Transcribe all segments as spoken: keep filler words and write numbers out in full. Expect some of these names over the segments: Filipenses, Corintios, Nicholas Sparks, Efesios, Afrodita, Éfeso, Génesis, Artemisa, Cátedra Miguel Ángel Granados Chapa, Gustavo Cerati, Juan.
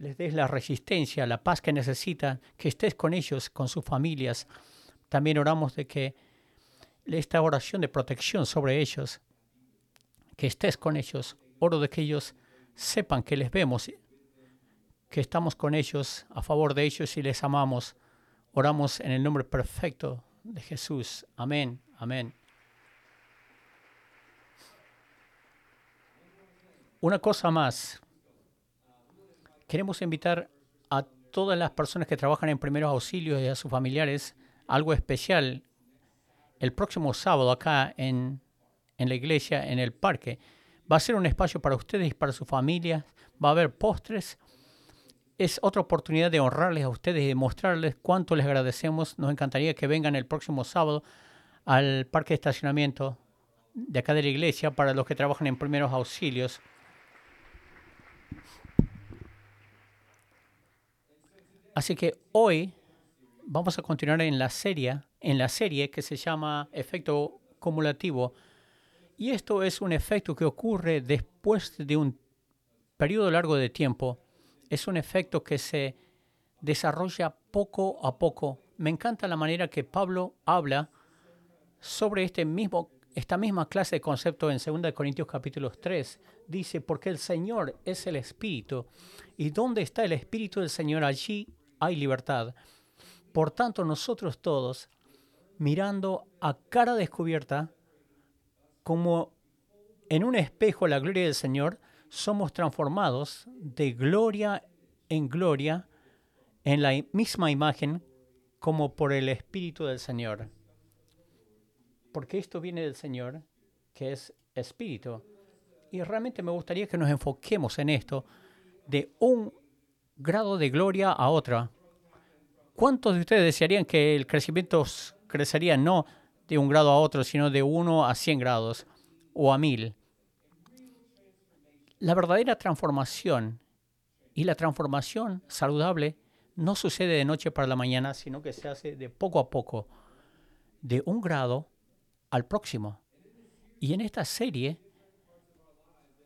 les des la resistencia, la paz que necesitan, que estés con ellos, con sus familias. También oramos de que esta oración de protección sobre ellos, que estés con ellos. Oro de que ellos sepan que les vemos, que estamos con ellos, a favor de ellos y les amamos. Oramos en el nombre perfecto de Jesús. Amén, amén. Una cosa más. Queremos invitar a todas las personas que trabajan en primeros auxilios y a sus familiares algo especial. El próximo sábado acá en, en la iglesia, en el parque, va a ser un espacio para ustedes y para sus familias. Va a haber postres. Es otra oportunidad de honrarles a ustedes y de mostrarles cuánto les agradecemos. Nos encantaría que vengan el próximo sábado al parque de estacionamiento de acá de la iglesia para los que trabajan en primeros auxilios. Así que hoy vamos a continuar en la serie, en la serie que se llama Efecto Acumulativo. Y esto es un efecto que ocurre después de un periodo largo de tiempo. Es un efecto que se desarrolla poco a poco. Me encanta la manera que Pablo habla sobre este mismo, esta misma clase de concepto en dos Corintios capítulo tres. Dice, porque el Señor es el Espíritu, y donde está el Espíritu del Señor, allí hay libertad. Por tanto, nosotros todos, mirando a cara descubierta, como en un espejo la gloria del Señor, somos transformados de gloria en gloria en la misma imagen como por el Espíritu del Señor. Porque esto viene del Señor, que es Espíritu. Y realmente me gustaría que nos enfoquemos en esto de un grado de gloria a otro. ¿Cuántos de ustedes desearían que el crecimiento crecería no de un grado a otro, sino de uno a cien grados o a mil? La verdadera transformación y la transformación saludable no sucede de noche para la mañana, sino que se hace de poco a poco, de un grado al próximo. Y en esta serie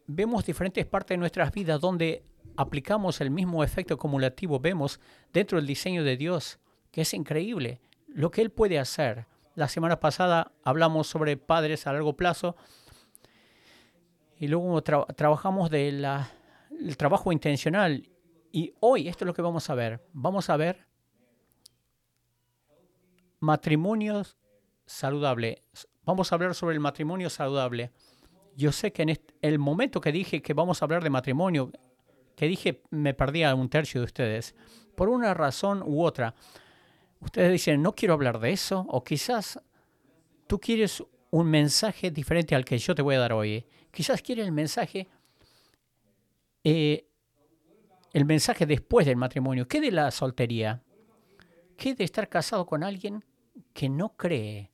vemos diferentes partes de nuestras vidas donde aplicamos el mismo efecto acumulativo. Vemos dentro del diseño de Dios que es increíble lo que Él puede hacer. La semana pasada hablamos sobre padres a largo plazo. Y luego tra- trabajamos del de trabajo intencional. Y hoy esto es lo que vamos a ver. Vamos a ver matrimonios saludables. Vamos a hablar sobre el matrimonio saludable. Yo sé que en este, el momento que dije que vamos a hablar de matrimonio, que dije me perdía un tercio de ustedes. Por una razón u otra. Ustedes dicen, no quiero hablar de eso. O quizás tú quieres un mensaje diferente al que yo te voy a dar hoy. Quizás quiere el mensaje, eh, el mensaje después del matrimonio. ¿Qué de la soltería? ¿Qué de estar casado con alguien que no cree?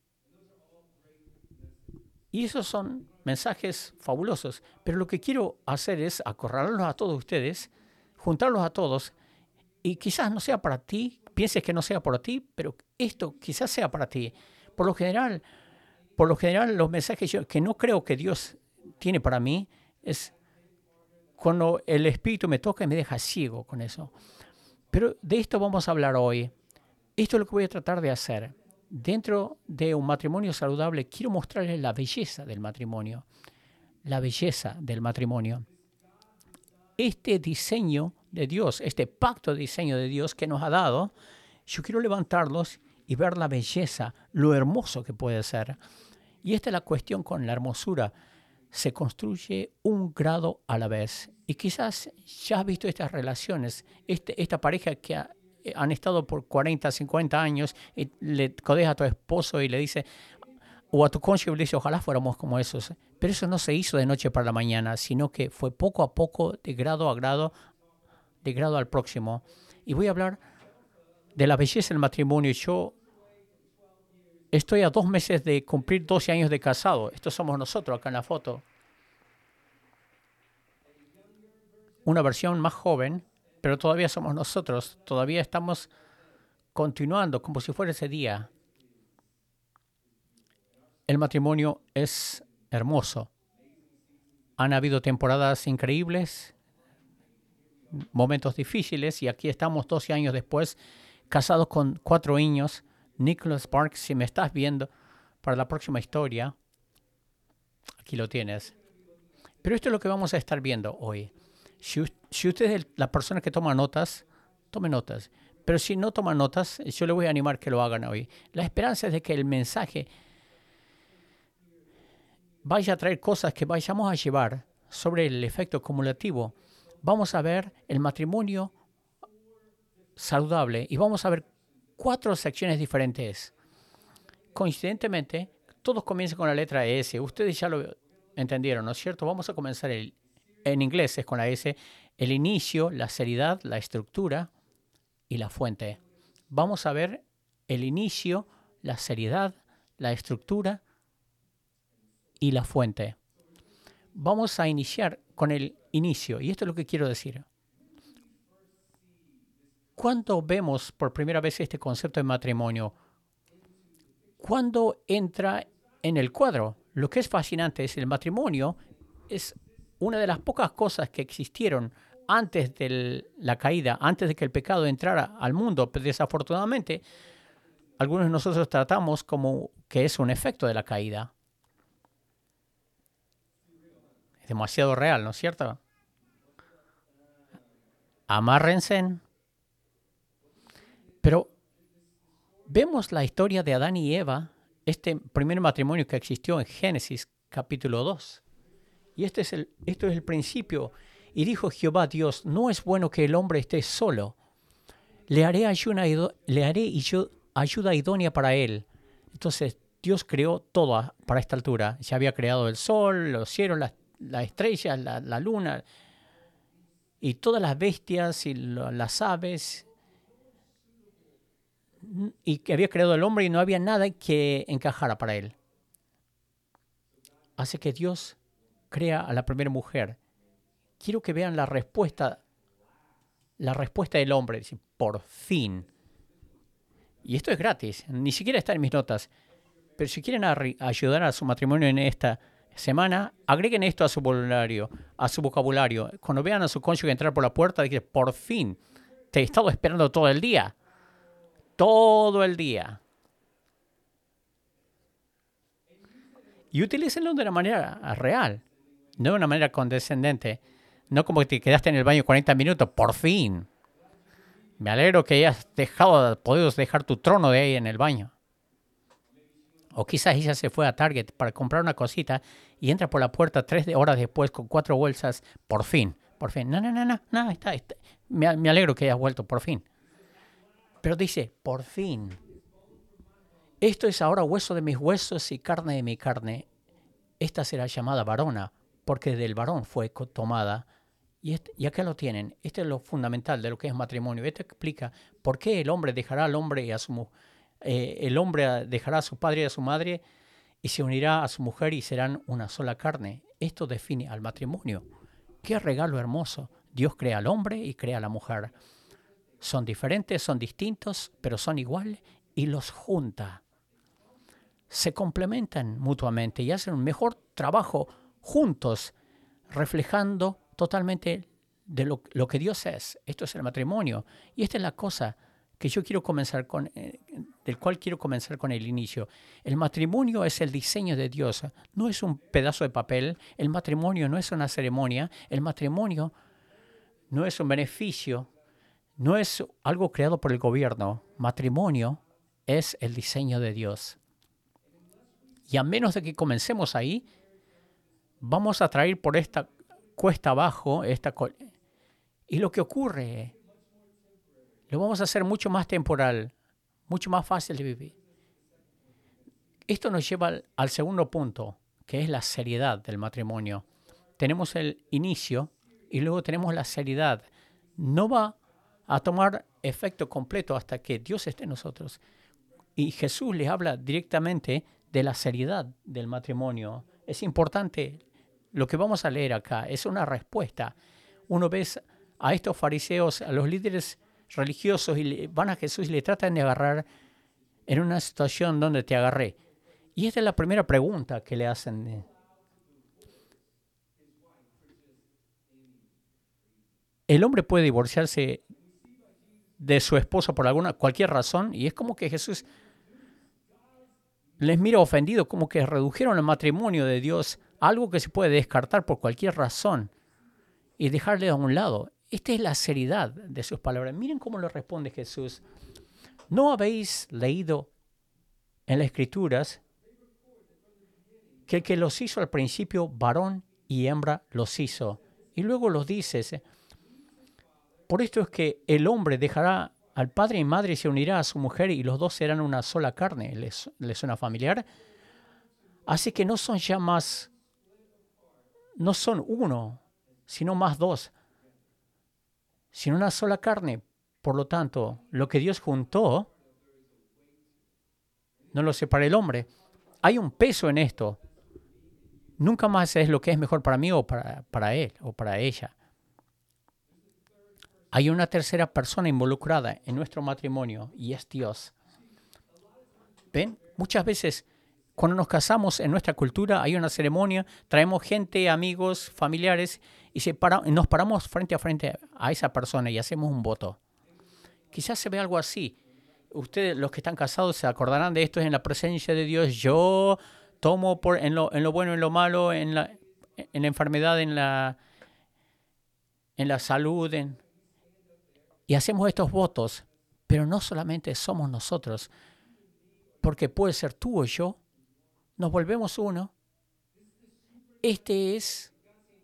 Y esos son mensajes fabulosos. Pero lo que quiero hacer es acorralarlos a todos ustedes, juntarlos a todos. Y quizás no sea para ti, pienses que no sea para ti, pero esto quizás sea para ti. Por lo general... Por lo general, los mensajes que no creo que Dios tiene para mí es cuando el Espíritu me toca y me deja ciego con eso. Pero de esto vamos a hablar hoy. Esto es lo que voy a tratar de hacer. Dentro de un matrimonio saludable, quiero mostrarles la belleza del matrimonio. La belleza del matrimonio. Este diseño de Dios, este pacto de diseño de Dios que nos ha dado, yo quiero levantarlos y ver la belleza, lo hermoso que puede ser. Y esta es la cuestión con la hermosura. Se construye un grado a la vez. Y quizás ya has visto estas relaciones, este, esta pareja que ha, han estado por cuarenta, cincuenta años, y le codejas a tu esposo y le dice, o a tu cónyuge, le dice, ojalá fuéramos como esos. Pero eso no se hizo de noche para la mañana, sino que fue poco a poco, de grado a grado, de grado al próximo. Y voy a hablar de la belleza del matrimonio. Yo estoy a dos meses de cumplir doce años de casado. Estos somos nosotros acá en la foto. Una versión más joven, pero todavía somos nosotros. Todavía estamos continuando como si fuera ese día. El matrimonio es hermoso. Han habido temporadas increíbles, momentos difíciles, y aquí estamos doce años después, casados con cuatro niños. Nicholas Sparks, si me estás viendo, para la próxima historia, aquí lo tienes. Pero esto es lo que vamos a estar viendo hoy. Si, si usted es la persona que toma notas, tome notas. Pero si no toma notas, yo le voy a animar que lo hagan hoy. La esperanza es de que el mensaje vaya a traer cosas que vayamos a llevar sobre el efecto acumulativo. Vamos a ver el matrimonio saludable y vamos a ver cuatro secciones diferentes. Coincidentemente, todos comienzan con la letra S. Ustedes ya lo entendieron, ¿no es cierto? Vamos a comenzar el, en inglés, es con la S, el inicio, la seriedad, la estructura y la fuente. Vamos a ver el inicio, la seriedad, la estructura y la fuente. Vamos a iniciar con el inicio, y esto es lo que quiero decir. ¿Cuándo vemos por primera vez este concepto de matrimonio? ¿Cuándo entra en el cuadro? Lo que es fascinante es el matrimonio es una de las pocas cosas que existieron antes de la caída, antes de que el pecado entrara al mundo. Desafortunadamente, algunos de nosotros tratamos como que es un efecto de la caída. Es demasiado real, ¿no es cierto? Amárrense. Pero vemos la historia de Adán y Eva, este primer matrimonio que existió en Génesis capítulo dos. Y este es el, esto es el principio. Y dijo Jehová Dios, no es bueno que el hombre esté solo. Le haré ayuda, le haré ayuda idónea para él. Entonces Dios creó todo para esta altura. Ya había creado el sol, los cielos, las, las estrellas, la, la luna, y todas las bestias y lo, las aves. Y que había creado el hombre y no había nada que encajara para él. Así que Dios crea a la primera mujer. Quiero que vean la respuesta, la respuesta del hombre. Dice, por fin. Y esto es gratis. Ni siquiera está en mis notas. Pero si quieren arri- ayudar a su matrimonio en esta semana, agreguen esto a su vocabulario. A su vocabulario. Cuando vean a su cónyuge entrar por la puerta, dice, por fin. Te he estado esperando todo el día. Todo el día. Y utilícenlo de una manera real, no de una manera condescendente. No como que te quedaste en el baño cuarenta minutos. Por fin. Me alegro que hayas dejado, podido dejar tu trono de ahí en el baño. O quizás ella se fue a Target para comprar una cosita y entra por la puerta tres horas después con cuatro bolsas. Por fin. Por fin. No, no, no, no. no está, está. Me, me alegro que hayas vuelto. Por fin. Pero dice, por fin, esto es ahora hueso de mis huesos y carne de mi carne. Esta será llamada varona, porque del varón fue tomada. Y, este, y acá lo tienen. Este es lo fundamental de lo que es matrimonio. Esto explica por qué el hombre dejará al hombre y a su eh, el hombre dejará a su padre y a su madre y se unirá a su mujer y serán una sola carne. Esto define al matrimonio. Qué regalo hermoso. Dios crea al hombre y crea a la mujer. Son diferentes, son distintos, pero son iguales y los junta. Se complementan mutuamente y hacen un mejor trabajo juntos, reflejando totalmente de lo, lo que Dios es. Esto es el matrimonio. Y esta es la cosa que yo quiero comenzar con, eh, del cual quiero comenzar con el inicio. El matrimonio es el diseño de Dios. No es un pedazo de papel. El matrimonio no es una ceremonia. El matrimonio no es un beneficio. No es algo creado por el gobierno. Matrimonio es el diseño de Dios. Y a menos de que comencemos ahí, vamos a traer por esta cuesta abajo. Esta col- y lo que ocurre, lo vamos a hacer mucho más temporal, mucho más fácil de vivir. Esto nos lleva al, al segundo punto, que es la seriedad del matrimonio. Tenemos el inicio y luego tenemos la seriedad. No va a tomar efecto completo hasta que Dios esté en nosotros. Y Jesús les habla directamente de la seriedad del matrimonio. Es importante lo que vamos a leer acá. Es una respuesta. Uno ve a estos fariseos, a los líderes religiosos, y van a Jesús y le tratan de agarrar en una situación donde te agarré. Y esta es la primera pregunta que le hacen. El hombre puede divorciarse de su esposa por alguna, cualquier razón, y es como que Jesús les mira ofendido, como que redujeron el matrimonio de Dios a algo que se puede descartar por cualquier razón y dejarle a un lado. Esta es la seriedad de sus palabras. Miren cómo le responde Jesús. ¿No habéis leído en las Escrituras que el que los hizo al principio, varón y hembra los hizo? Y luego los dices... Por esto es que el hombre dejará al padre y madre y se unirá a su mujer y los dos serán una sola carne. ¿Les, les suena familiar? Así que no son ya más, no son uno, sino más dos, sino una sola carne. Por lo tanto, lo que Dios juntó, no lo separa el hombre. Hay un peso en esto. Nunca más es lo que es mejor para mí o para, para él o para ella. Hay una tercera persona involucrada en nuestro matrimonio y es Dios. ¿Ven? Muchas veces cuando nos casamos en nuestra cultura hay una ceremonia, traemos gente, amigos, familiares y se para, nos paramos frente a frente a esa persona y hacemos un voto. Quizás se ve algo así. Ustedes, los que están casados, se acordarán de esto. Es en la presencia de Dios. Yo tomo por, en, lo, en lo bueno, en lo malo, en la, en la enfermedad, en la, en la salud, en... Y hacemos estos votos, pero no solamente somos nosotros, porque puede ser tú o yo, nos volvemos uno. Esta es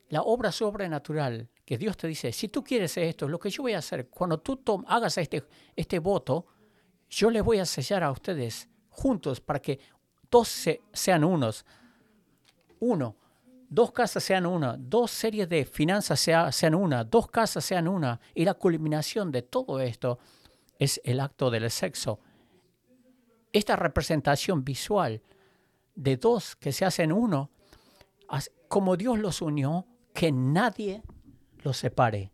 la obra sobrenatural que Dios te dice, si tú quieres esto, lo que yo voy a hacer, cuando tú tom- hagas este, este voto, yo les voy a sellar a ustedes juntos para que dos se- sean unos, uno, dos casas sean una, dos series de finanzas sea, sean una, dos casas sean una. Y la culminación de todo esto es el acto del sexo. Esta representación visual de dos que se hacen uno, como Dios los unió, que nadie los separe.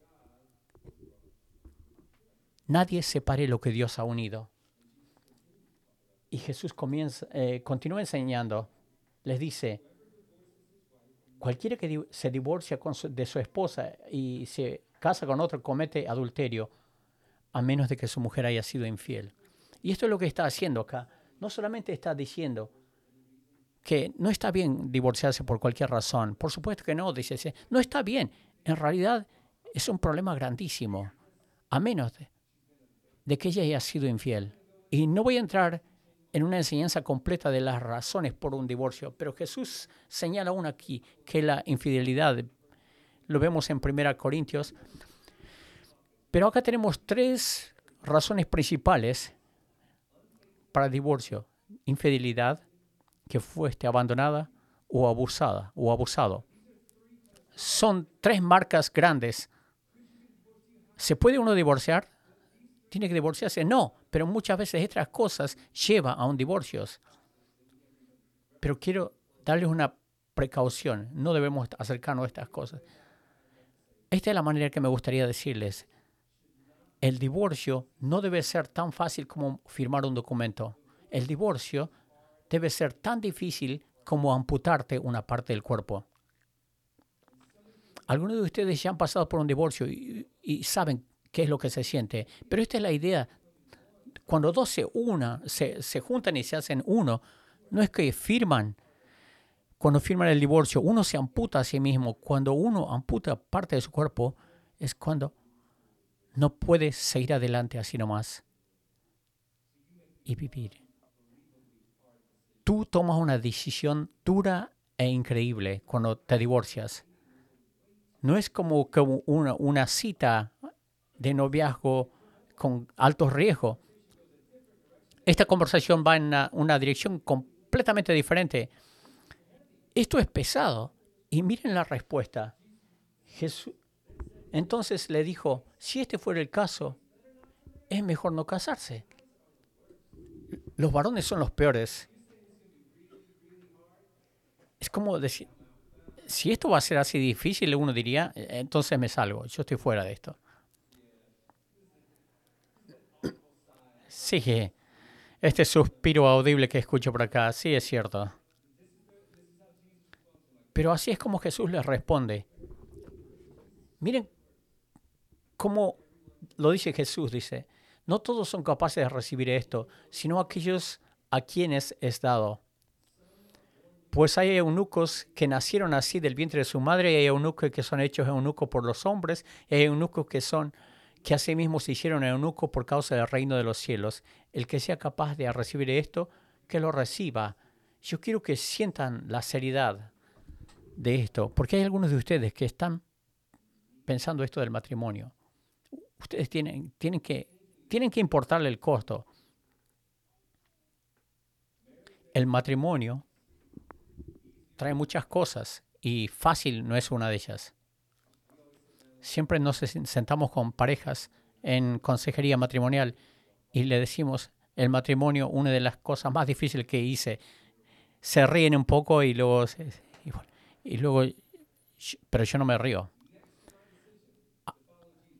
Nadie separe lo que Dios ha unido. Y Jesús comienza, eh, continúa enseñando. Les dice... Cualquiera que se divorcia con su, de su esposa y se casa con otro comete adulterio, a menos de que su mujer haya sido infiel. Y esto es lo que está haciendo acá. No solamente está diciendo que no está bien divorciarse por cualquier razón. Por supuesto que no, dice. No está bien. En realidad es un problema grandísimo, a menos de, de que ella haya sido infiel. Y no voy a entrar en una enseñanza completa de las razones por un divorcio. Pero Jesús señala una aquí, que la infidelidad, lo vemos en Primera Corintios. Pero acá tenemos tres razones principales para el divorcio. Infidelidad, que fuiste abandonada o abusada o abusado. Son tres marcas grandes. ¿Se puede uno divorciar? ¿Tiene que divorciarse? No, pero muchas veces estas cosas llevan a un divorcio. Pero quiero darles una precaución. No debemos acercarnos a estas cosas. Esta es la manera que me gustaría decirles. El divorcio no debe ser tan fácil como firmar un documento. El divorcio debe ser tan difícil como amputarte una parte del cuerpo. Algunos de ustedes ya han pasado por un divorcio y, y saben qué es lo que se siente. Pero esta es la idea. Cuando dos se unan, se, se juntan y se hacen uno, no es que firman. Cuando firman el divorcio, uno se amputa a sí mismo. Cuando uno amputa parte de su cuerpo, es cuando no puede seguir adelante así nomás y vivir. Tú tomas una decisión dura e increíble cuando te divorcias. No es como, como una, una cita de noviazgo con alto riesgo. Esta conversación va en una, una dirección completamente diferente. Esto es pesado. Y miren la respuesta. Jesús, entonces le dijo, si este fuera el caso, es mejor no casarse. Los varones son los peores. Es como decir, si esto va a ser así difícil, uno diría, entonces me salgo, yo estoy fuera de esto. Sí, este suspiro audible que escucho por acá, sí es cierto. Pero así es como Jesús les responde. Miren como lo dice Jesús, dice, no todos son capaces de recibir esto, sino aquellos a quienes es dado. Pues hay eunucos que nacieron así del vientre de su madre, y hay eunucos que son hechos eunucos por los hombres, y hay eunucos que son que asimismo se hicieron eunucos por causa del reino de los cielos. El que sea capaz de recibir esto, que lo reciba. Yo quiero que sientan la seriedad de esto, porque hay algunos de ustedes que están pensando esto del matrimonio. Ustedes tienen, tienen que, tienen que importarle el costo. El matrimonio trae muchas cosas y fácil no es una de ellas. Siempre nos sentamos con parejas en consejería matrimonial y le decimos, el matrimonio, una de las cosas más difíciles que hice. Se ríen un poco y luego, y luego pero yo no me río.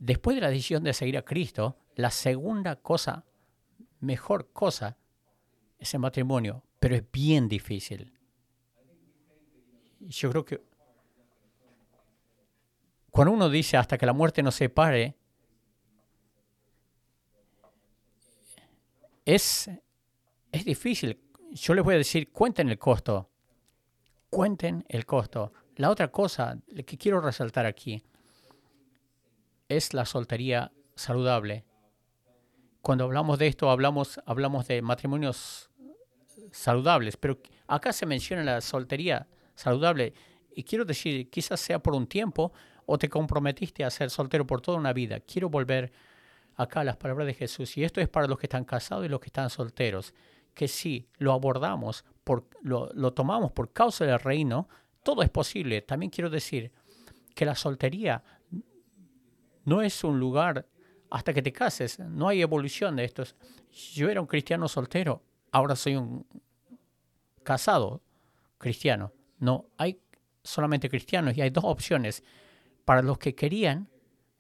Después de la decisión de seguir a Cristo, la segunda cosa, mejor cosa, es el matrimonio, pero es bien difícil. Yo creo que cuando uno dice hasta que la muerte nos separe, es, es difícil. Yo les voy a decir, cuenten el costo. Cuenten el costo. La otra cosa que quiero resaltar aquí es la soltería saludable. Cuando hablamos de esto, hablamos, hablamos de matrimonios saludables, pero acá se menciona la soltería saludable. Y quiero decir, quizás sea por un tiempo o te comprometiste a ser soltero por toda una vida. Quiero volver acá a las palabras de Jesús. Y esto es para los que están casados y los que están solteros. Que si lo abordamos, por, lo, lo tomamos por causa del reino, todo es posible. También quiero decir que la soltería no es un lugar hasta que te cases. No hay evolución de estos. Yo era un cristiano soltero. Ahora soy un casado cristiano. No, hay solamente cristianos y hay dos opciones. Para los que querían,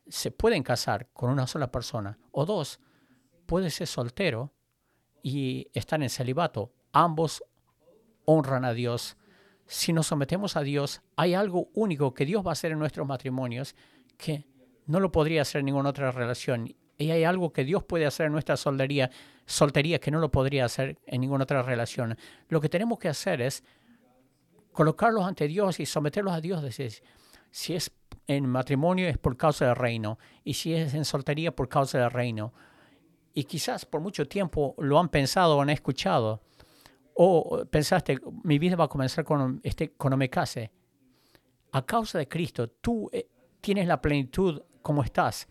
se pueden casar con una sola persona. O dos, puedes ser soltero y estar en celibato. Ambos honran a Dios. Si nos sometemos a Dios, hay algo único que Dios va a hacer en nuestros matrimonios que no lo podría hacer en ninguna otra relación. Y hay algo que Dios puede hacer en nuestra soltería, soltería que no lo podría hacer en ninguna otra relación. Lo que tenemos que hacer es colocarlos ante Dios y someterlos a Dios. Decir, si es en matrimonio es por causa del reino. Y si es en soltería, por causa del reino. Y quizás por mucho tiempo lo han pensado o han escuchado. O pensaste, mi vida va a comenzar cuando, este, cuando me case. A causa de Cristo, tú tienes la plenitud como estás.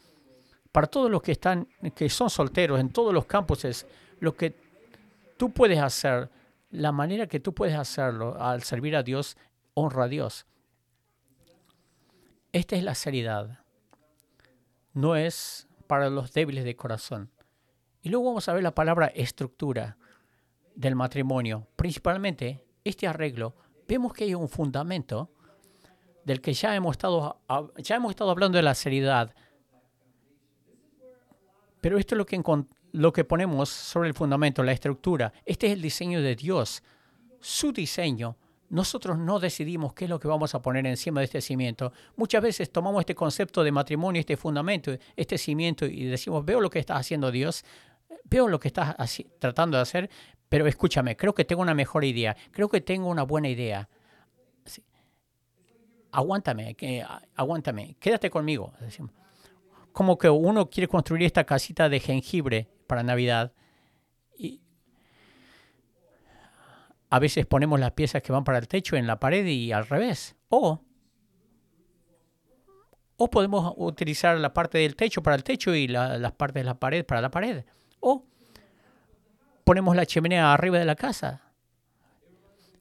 Para todos los que, están, que son solteros en todos los campuses, lo que tú puedes hacer, la manera que tú puedes hacerlo al servir a Dios, honra a Dios. Esta es la seriedad. No es para los débiles de corazón. Y luego vamos a ver la palabra estructura del matrimonio. Principalmente, este arreglo, vemos que hay un fundamento del que ya hemos estado, ya hemos estado hablando de la seriedad. Pero esto es lo que encontramos. Lo que ponemos sobre el fundamento, la estructura, este es el diseño de Dios, su diseño. Nosotros no decidimos qué es lo que vamos a poner encima de este cimiento. Muchas veces tomamos este concepto de matrimonio, este fundamento, este cimiento y decimos, veo lo que estás haciendo Dios, veo lo que estás así, tratando de hacer, pero escúchame, creo que tengo una mejor idea, creo que tengo una buena idea. Sí. Aguántame, eh, aguántame, quédate conmigo. Decimos, como que uno quiere construir esta casita de jengibre para Navidad. Y a veces ponemos las piezas que van para el techo en la pared y al revés. O, o podemos utilizar la parte del techo para el techo y la, las partes de la pared para la pared. O ponemos la chimenea arriba de la casa.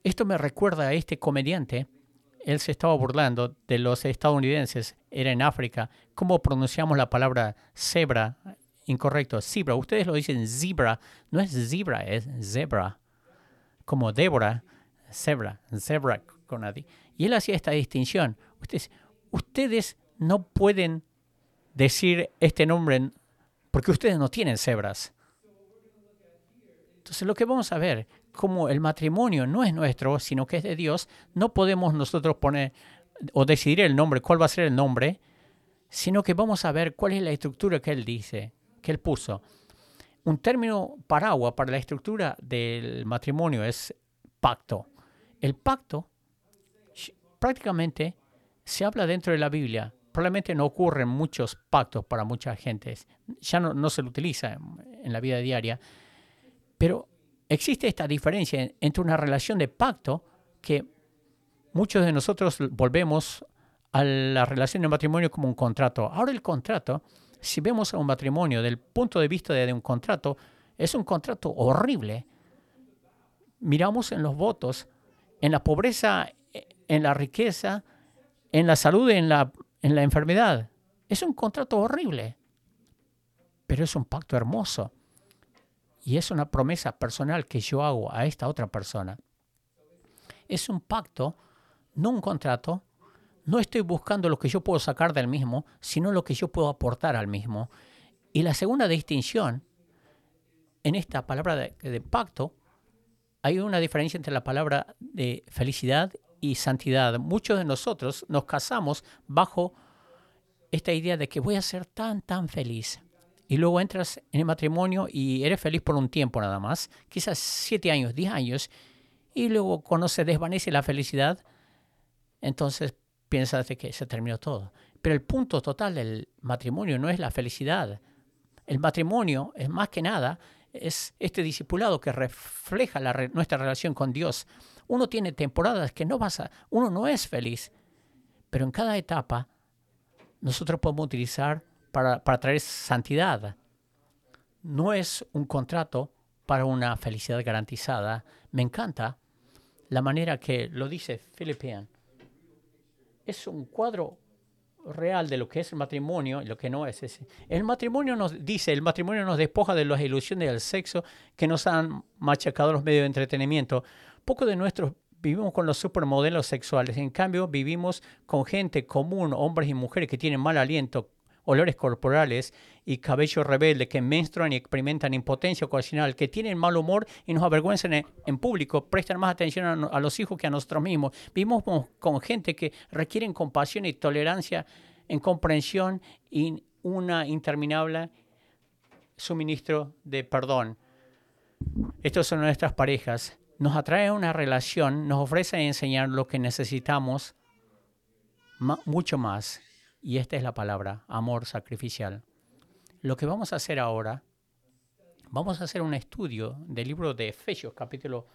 Esto me recuerda a este comediante. Él se estaba burlando de los estadounidenses. Era en África. ¿Cómo pronunciamos la palabra cebra? Incorrecto. Zebra. Ustedes lo dicen zebra. No es zebra, es zebra. Como Débora, zebra. Zebra con nadie. Y él hacía esta distinción. Ustedes, ustedes no pueden decir este nombre porque ustedes no tienen cebras. Entonces, lo que vamos a ver, como el matrimonio no es nuestro, sino que es de Dios, no podemos nosotros poner o decidir el nombre, cuál va a ser el nombre, sino que vamos a ver cuál es la estructura que él dice, que él puso. Un término paraguas para la estructura del matrimonio es pacto. El pacto prácticamente se habla dentro de la Biblia. Probablemente no ocurren muchos pactos para mucha gente. Ya no, no se lo utiliza en la vida diaria. Pero existe esta diferencia entre una relación de pacto que muchos de nosotros volvemos a la relación de matrimonio como un contrato. Ahora el contrato, si vemos a un matrimonio del punto de vista de, de un contrato, es un contrato horrible. Miramos en los votos, en la pobreza, en la riqueza, en la salud, en la, en la enfermedad. Es un contrato horrible, pero es un pacto hermoso. Y es una promesa personal que yo hago a esta otra persona. Es un pacto, no un contrato. No estoy buscando lo que yo puedo sacar del mismo, sino lo que yo puedo aportar al mismo. Y la segunda distinción, en esta palabra de, de pacto, hay una diferencia entre la palabra de felicidad y santidad. Muchos de nosotros nos casamos bajo esta idea de que voy a ser tan, tan feliz. Y luego entras en el matrimonio y eres feliz por un tiempo nada más, quizás siete años, diez años, y luego cuando se desvanece la felicidad, entonces piensas que se terminó todo. Pero el punto total del matrimonio no es la felicidad. El matrimonio es más que nada es este discipulado que refleja la re- nuestra relación con Dios. Uno tiene temporadas que no vas a, uno no es feliz, pero en cada etapa nosotros podemos utilizar para, para traer santidad. No es un contrato para una felicidad garantizada. Me encanta la manera que lo dice Filipenses. Es un cuadro real de lo que es el matrimonio y lo que no es. Ese. El matrimonio nos dice, el matrimonio nos despoja de las ilusiones del sexo que nos han machacado los medios de entretenimiento. Pocos de nuestros vivimos con los supermodelos sexuales. En cambio, vivimos con gente común, hombres y mujeres que tienen mal aliento, olores corporales y cabello rebelde, que menstruan y experimentan impotencia ocasional, que tienen mal humor y nos avergüenzan en, en público, prestan más atención a, a los hijos que a nosotros mismos. Vivimos con, con gente que requieren compasión y tolerancia en comprensión y una interminable suministro de perdón. Estas son nuestras parejas. Nos atrae una relación, nos ofrece enseñar lo que necesitamos ma- mucho más. Y esta es la palabra, amor sacrificial. Lo que vamos a hacer ahora, vamos a hacer un estudio del libro de Efesios, capítulo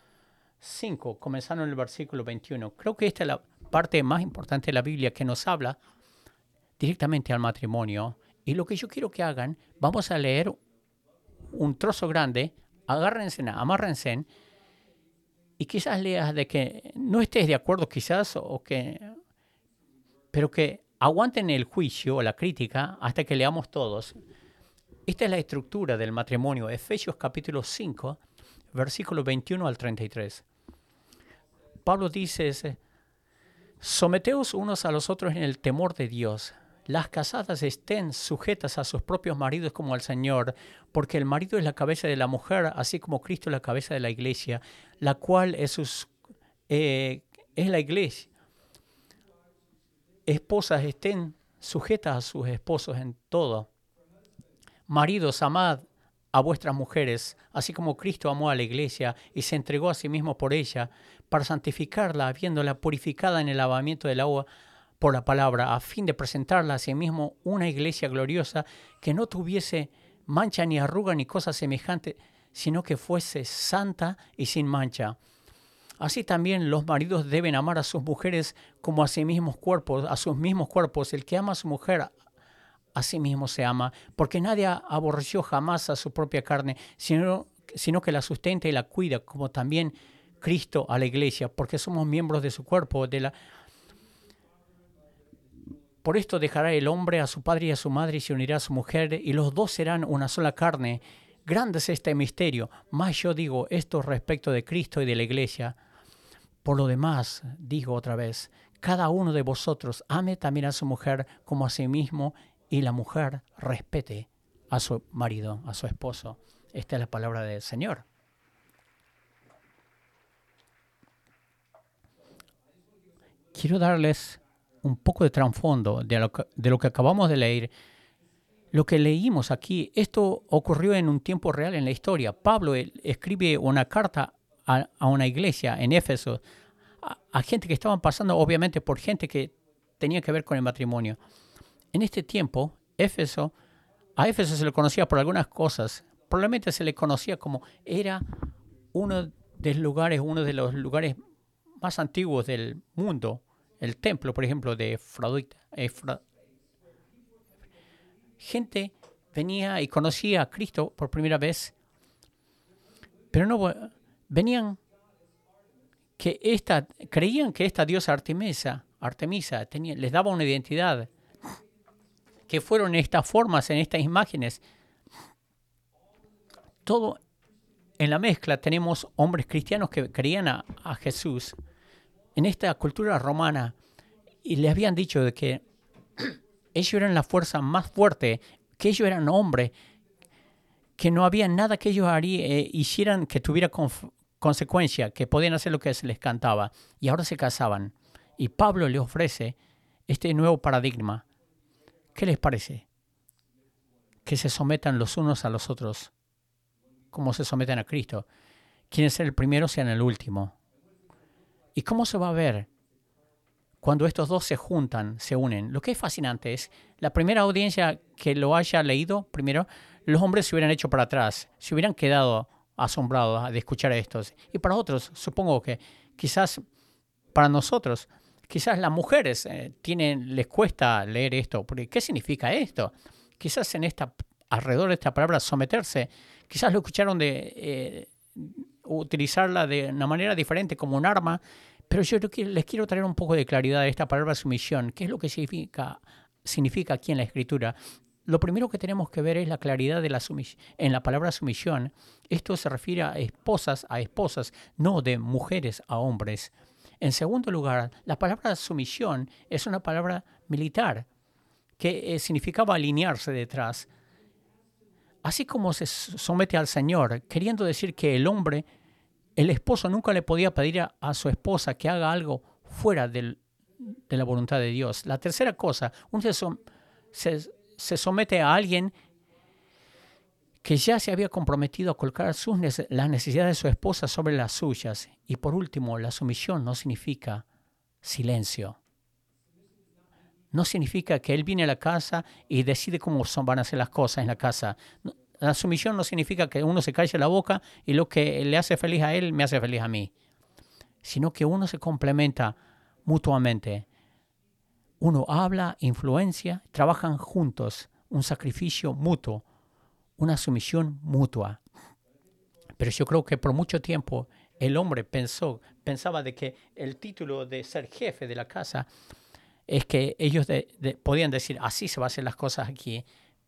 cinco, comenzando en el versículo veintiuno. Creo que esta es la parte más importante de la Biblia que nos habla directamente al matrimonio. Y lo que yo quiero que hagan, vamos a leer un trozo grande, agárrense, amárrense, y quizás leas de que no estés de acuerdo quizás, o que, pero que aguanten el juicio o la crítica hasta que leamos todos. Esta es la estructura del matrimonio. Efesios capítulo cinco, versículos veintiuno al treinta y tres. Pablo dice, someteos unos a los otros en el temor de Dios. Las casadas estén sujetas a sus propios maridos como al Señor, porque el marido es la cabeza de la mujer, así como Cristo es la cabeza de la iglesia, la cual es, sus, eh, es la iglesia. Esposas estén sujetas a sus esposos en todo. Maridos, amad a vuestras mujeres, así como Cristo amó a la iglesia y se entregó a sí mismo por ella, para santificarla, habiéndola purificada en el lavamiento del agua por la palabra, a fin de presentarla a sí mismo una iglesia gloriosa que no tuviese mancha ni arruga ni cosa semejante, sino que fuese santa y sin mancha. Así también los maridos deben amar a sus mujeres como a sí mismos cuerpos, a sus mismos cuerpos. El que ama a su mujer, a sí mismo se ama, porque nadie aborreció jamás a su propia carne, sino, sino que la sustenta y la cuida, como también Cristo a la iglesia, porque somos miembros de su cuerpo. De la... Por esto dejará el hombre a su padre y a su madre y se unirá a su mujer, y los dos serán una sola carne. Grande es este misterio, mas yo digo esto respecto de Cristo y de la iglesia. Por lo demás, digo otra vez, cada uno de vosotros ame también a su mujer como a sí mismo, y la mujer respete a su marido, a su esposo. Esta es la palabra del Señor. Quiero darles un poco de trasfondo de lo que, de lo que acabamos de leer, lo que leímos aquí, esto ocurrió en un tiempo real en la historia. Pablo escribe una carta a, a una iglesia en Éfeso, a, a gente que estaban pasando, obviamente, por gente que tenía que ver con el matrimonio. En este tiempo, Éfeso, a Éfeso se le conocía por algunas cosas. Probablemente se le conocía como, era uno de los lugares, uno de los lugares más antiguos del mundo. El templo, por ejemplo, de Afrodita. Efra... Gente venía y conocía a Cristo por primera vez, pero no venían que esta, creían que esta diosa Artemisa, Artemisa tenía, les daba una identidad, que fueron estas formas, en estas imágenes. Todo en la mezcla tenemos hombres cristianos que creían a, a Jesús en esta cultura romana y les habían dicho de que ellos eran la fuerza más fuerte, que ellos eran hombres, que no había nada que ellos haría, eh, hicieran que tuviera conf- consecuencia, que podían hacer lo que se les cantaba. Y ahora se casaban. Y Pablo les ofrece este nuevo paradigma. ¿Qué les parece? Que se sometan los unos a los otros, como se someten a Cristo. Quieren ser el primero, sean el último. ¿Y cómo se va a ver cuando estos dos se juntan, se unen? Lo que es fascinante es, la primera audiencia que lo haya leído, primero, los hombres se hubieran hecho para atrás, se hubieran quedado asombrados de escuchar esto. Y para otros, supongo que quizás para nosotros, quizás las mujeres eh, tienen, les cuesta leer esto, porque ¿qué significa esto? Quizás en esta, alrededor de esta palabra someterse, quizás lo escucharon de eh, utilizarla de una manera diferente como un arma. Pero yo les quiero traer un poco de claridad de esta palabra sumisión. ¿Qué es lo que significa, significa aquí en la Escritura? Lo primero que tenemos que ver es la claridad de la sumis- en la palabra sumisión. Esto se refiere a esposas a esposas, no de mujeres a hombres. En segundo lugar, la palabra sumisión es una palabra militar que significaba alinearse detrás. Así como se somete al Señor, queriendo decir que el hombre... El esposo nunca le podía pedir a, a su esposa que haga algo fuera del, de la voluntad de Dios. La tercera cosa, uno se, som, se, se somete a alguien que ya se había comprometido a colocar sus, las necesidades de su esposa sobre las suyas. Y por último, la sumisión no significa silencio. No significa que él viene a la casa y decide cómo son, van a hacer las cosas en la casa. No, la sumisión no significa que uno se calle la boca y lo que le hace feliz a él me hace feliz a mí, sino que uno se complementa mutuamente. Uno habla, influencia, trabajan juntos, un sacrificio mutuo, una sumisión mutua. Pero yo creo que por mucho tiempo el hombre pensó, pensaba de que el título de ser jefe de la casa es que ellos de, de, podían decir así se van a hacer las cosas aquí,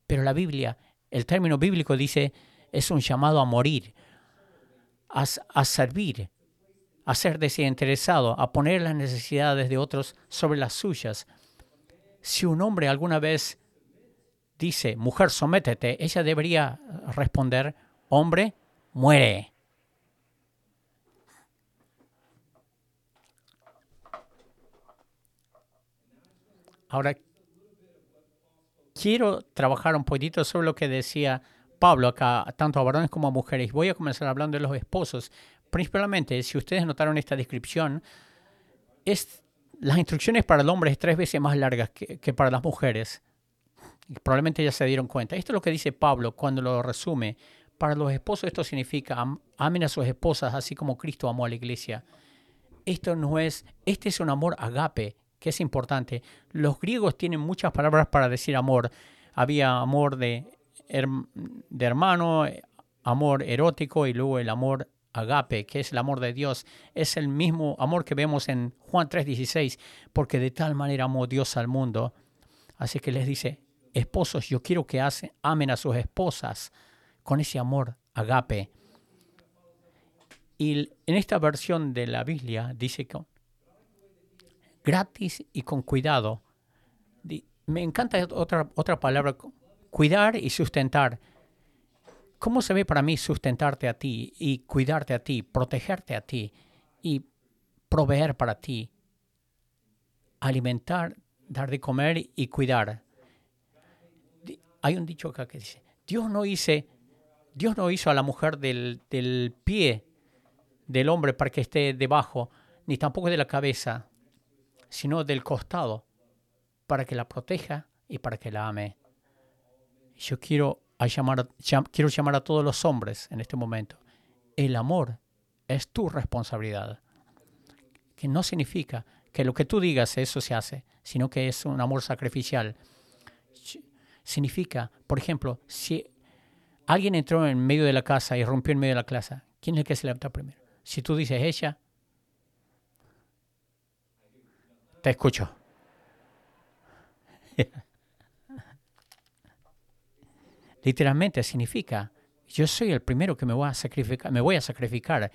pero la Biblia... El término bíblico dice, es un llamado a morir, a, a servir, a ser desinteresado, a poner las necesidades de otros sobre las suyas. Si un hombre alguna vez dice, mujer, sométete, ella debería responder, hombre, muere. Ahora, quiero trabajar un poquitito sobre lo que decía Pablo acá, tanto a varones como a mujeres. Voy a comenzar hablando de los esposos. Principalmente, si ustedes notaron esta descripción, es, las instrucciones para el hombre es tres veces más largas que, que para las mujeres. Probablemente ya se dieron cuenta. Esto es lo que dice Pablo cuando lo resume. Para los esposos esto significa, am, amen a sus esposas así como Cristo amó a la iglesia. Esto no es, este es un amor agape, que es importante. Los griegos tienen muchas palabras para decir amor. Había amor de, de hermano, amor erótico y luego el amor agape, que es el amor de Dios. Es el mismo amor que vemos en Juan tres dieciséis, porque de tal manera amó Dios al mundo. Así que les dice, esposos, yo quiero que hacen, amen a sus esposas con ese amor agape. Y en esta versión de la Biblia dice que gratis y con cuidado. Me encanta otra, otra palabra, cuidar y sustentar. ¿Cómo se ve para mí sustentarte a ti y cuidarte a ti, protegerte a ti y proveer para ti? Alimentar, dar de comer y cuidar. Hay un dicho acá que dice, Dios no, hice, Dios no hizo a la mujer del, del pie del hombre para que esté debajo, ni tampoco de la cabeza, sino del costado, para que la proteja y para que la ame. Yo quiero a llamar, llam, quiero llamar a todos los hombres en este momento. El amor es tu responsabilidad. Que no significa que lo que tú digas eso se hace, sino que es un amor sacrificial. Significa, por ejemplo, si alguien entró en medio de la casa y rompió en medio de la casa, ¿quién es el que se levanta primero? Si tú dices ella, te escucho. Literalmente significa, yo soy el primero que me voy a sacrificar, me voy a sacrificar,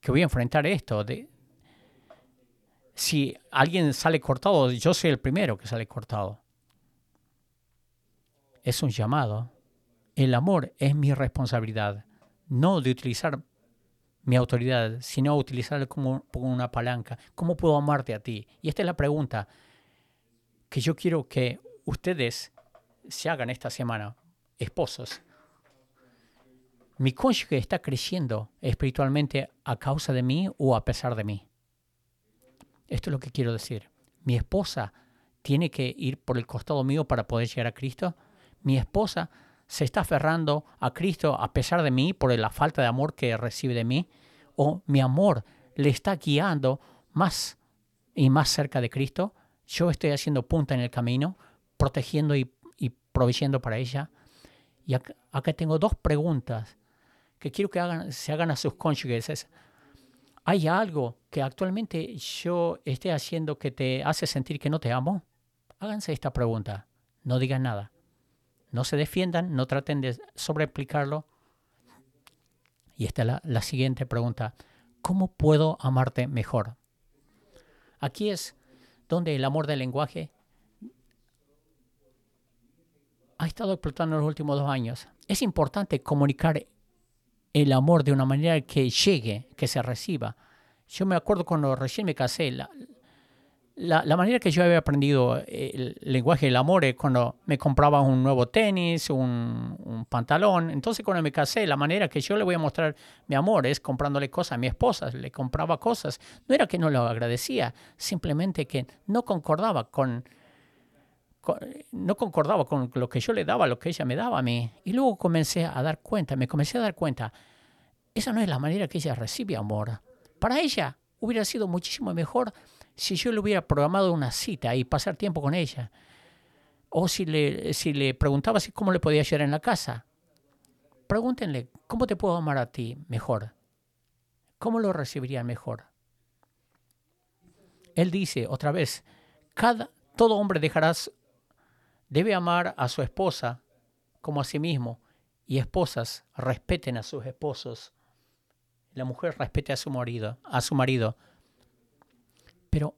que voy a enfrentar esto. De, si alguien sale cortado, yo soy el primero que sale cortado. Es un llamado. El amor es mi responsabilidad, no de utilizar mi autoridad, sino utilizarla como, como una palanca. ¿Cómo puedo amarte a ti? Y esta es la pregunta que yo quiero que ustedes se hagan esta semana. Esposos, ¿mi cónyuge está creciendo espiritualmente a causa de mí o a pesar de mí? Esto es lo que quiero decir. ¿Mi esposa tiene que ir por el costado mío para poder llegar a Cristo? ¿Mi esposa se está aferrando a Cristo a pesar de mí por la falta de amor que recibe de mí? ¿O mi amor le está guiando más y más cerca de Cristo? ¿Yo estoy haciendo punta en el camino, protegiendo y, y proveyendo para ella? Y acá, acá tengo dos preguntas que quiero que hagan, se hagan a sus cónyuges. Es, ¿hay algo que actualmente yo esté haciendo que te hace sentir que no te amo? Háganse esta pregunta. No digan nada. No se defiendan, no traten de sobreexplicarlo. Y esta es la, la siguiente pregunta. ¿Cómo puedo amarte mejor? Aquí es donde el amor del lenguaje ha estado explotando en los últimos dos años. Es importante comunicar el amor de una manera que llegue, que se reciba. Yo me acuerdo cuando recién me casé, la, la, la manera que yo había aprendido el lenguaje del amor es cuando me compraba un nuevo tenis, un, un pantalón. Entonces cuando me casé, la manera que yo le voy a mostrar mi amor es comprándole cosas a mi esposa. Le compraba cosas. No era que no lo agradecía, simplemente que no concordaba con... no concordaba con lo que yo le daba, lo que ella me daba a mí. Y luego comencé a dar cuenta, me comencé a dar cuenta, esa no es la manera que ella recibe amor. Para ella hubiera sido muchísimo mejor si yo le hubiera programado una cita y pasar tiempo con ella. O si le, si le preguntaba si cómo le podía ayudar en la casa. Pregúntenle, ¿cómo te puedo amar a ti mejor? ¿Cómo lo recibiría mejor? Él dice otra vez, cada, todo hombre dejarás debe amar a su esposa como a sí mismo, y esposas respeten a sus esposos. La mujer respete a su marido, a su marido. Pero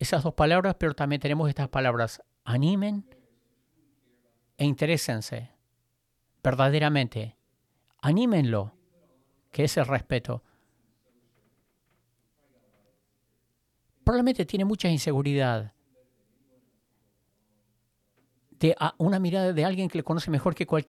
esas dos palabras, pero también tenemos estas palabras: animen e interésense verdaderamente. Anímenlo, que es el respeto. Probablemente tiene mucha inseguridad de una mirada de alguien que le conoce mejor que, cual,